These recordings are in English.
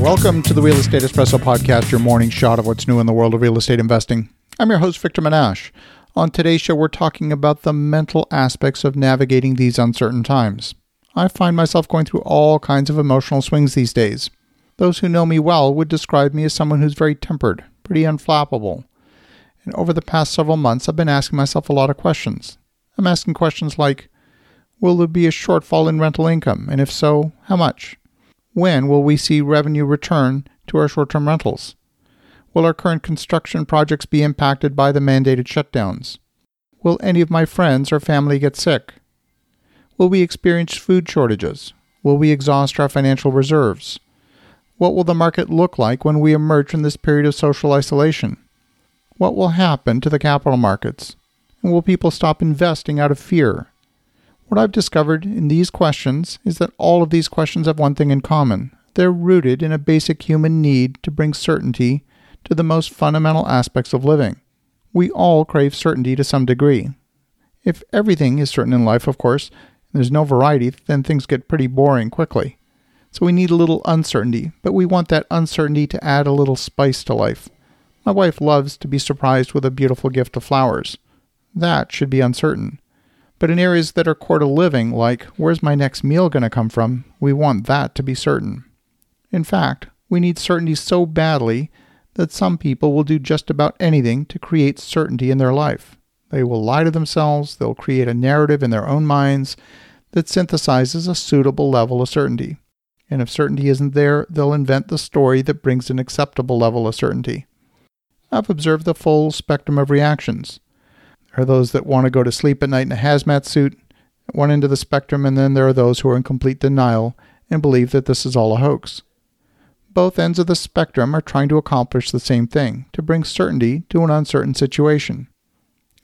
Welcome to the Real Estate Espresso Podcast, your morning shot of what's new in the world of real estate investing. I'm your host, Victor Menashe. On today's show, we're talking about the mental aspects of navigating these uncertain times. I find myself going through all kinds of emotional swings these days. Those who know me well would describe me as someone who's very tempered, pretty unflappable. And over the past several months, I've been asking myself a lot of questions. I'm asking questions like, will there be a shortfall in rental income? And if so, how much? When will we see revenue return to our short-term rentals? Will our current construction projects be impacted by the mandated shutdowns? Will any of my friends or family get sick? Will we experience food shortages? Will we exhaust our financial reserves? What will the market look like when we emerge from this period of social isolation? What will happen to the capital markets? And will people stop investing out of fear? What I've discovered in these questions is that all of these questions have one thing in common. They're rooted in a basic human need to bring certainty to the most fundamental aspects of living. We all crave certainty to some degree. If everything is certain in life, of course, and there's no variety, then things get pretty boring quickly. So we need a little uncertainty, but we want that uncertainty to add a little spice to life. My wife loves to be surprised with a beautiful gift of flowers. That should be uncertain. But in areas that are core to living, like where's my next meal going to come from, we want that to be certain. In fact, we need certainty so badly that some people will do just about anything to create certainty in their life. They will lie to themselves, they'll create a narrative in their own minds that synthesizes a suitable level of certainty. And if certainty isn't there, they'll invent the story that brings an acceptable level of certainty. I've observed the full spectrum of reactions. There are those that want to go to sleep at night in a hazmat suit, at one end of the spectrum, and then there are those who are in complete denial and believe that this is all a hoax. Both ends of the spectrum are trying to accomplish the same thing, to bring certainty to an uncertain situation.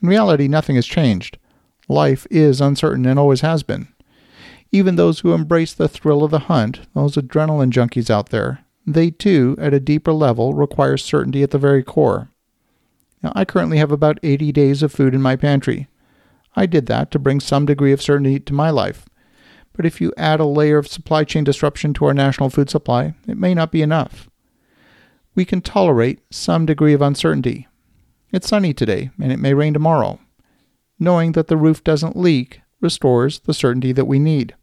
In reality, nothing has changed. Life is uncertain and always has been. Even those who embrace the thrill of the hunt, those adrenaline junkies out there, they too, at a deeper level, require certainty at the very core. Now, I currently have about 80 days of food in my pantry. I did that to bring some degree of certainty to my life. But if you add a layer of supply chain disruption to our national food supply, it may not be enough. We can tolerate some degree of uncertainty. It's sunny today, and it may rain tomorrow. Knowing that the roof doesn't leak restores the certainty that we need.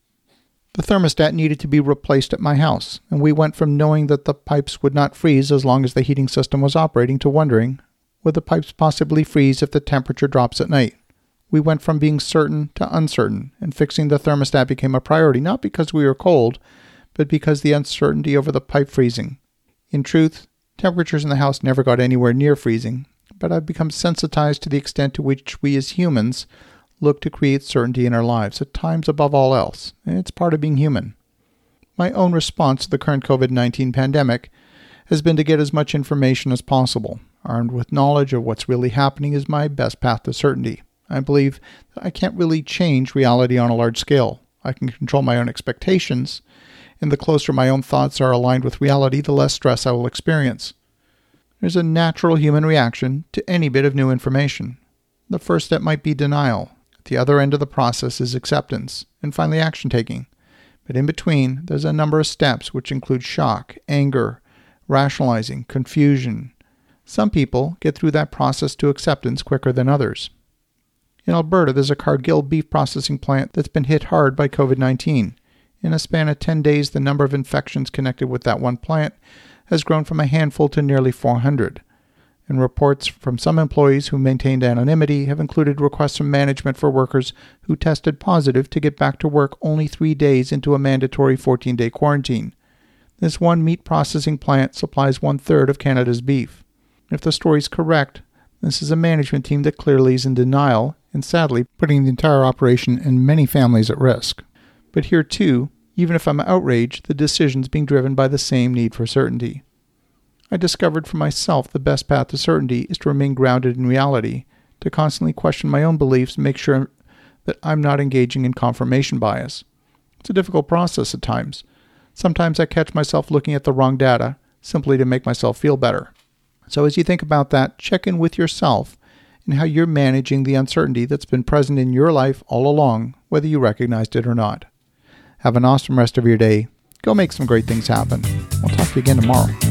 The thermostat needed to be replaced at my house, and we went from knowing that the pipes would not freeze as long as the heating system was operating to wondering, would the pipes possibly freeze if the temperature drops at night? We went from being certain to uncertain, and fixing the thermostat became a priority, not because we were cold, but because the uncertainty over the pipe freezing. In truth, temperatures in the house never got anywhere near freezing, but I've become sensitized to the extent to which we as humans look to create certainty in our lives, at times above all else, and it's part of being human. My own response to the current COVID-19 pandemic has been to get as much information as possible. Armed with knowledge of what's really happening is my best path to certainty. I believe that I can't really change reality on a large scale. I can control my own expectations, and the closer my own thoughts are aligned with reality, the less stress I will experience. There's a natural human reaction to any bit of new information. The first step might be denial. At the other end of the process is acceptance, and finally action-taking. But in between, there's a number of steps which include shock, anger, rationalizing, confusion. Some people get through that process to acceptance quicker than others. In Alberta, there's a Cargill beef processing plant that's been hit hard by COVID-19. In a span of 10 days, the number of infections connected with that one plant has grown from a handful to nearly 400. And reports from some employees who maintained anonymity have included requests from management for workers who tested positive to get back to work only 3 days into a mandatory 14-day quarantine. This one meat processing plant supplies one-third of Canada's beef. If the story's correct, this is a management team that clearly is in denial and sadly putting the entire operation and many families at risk. But here too, even if I'm outraged, the decision's being driven by the same need for certainty. I discovered for myself the best path to certainty is to remain grounded in reality, to constantly question my own beliefs and make sure that I'm not engaging in confirmation bias. It's a difficult process at times. Sometimes I catch myself looking at the wrong data simply to make myself feel better. So as you think about that, check in with yourself and how you're managing the uncertainty that's been present in your life all along, whether you recognized it or not. Have an awesome rest of your day. Go make some great things happen. We'll talk us again tomorrow.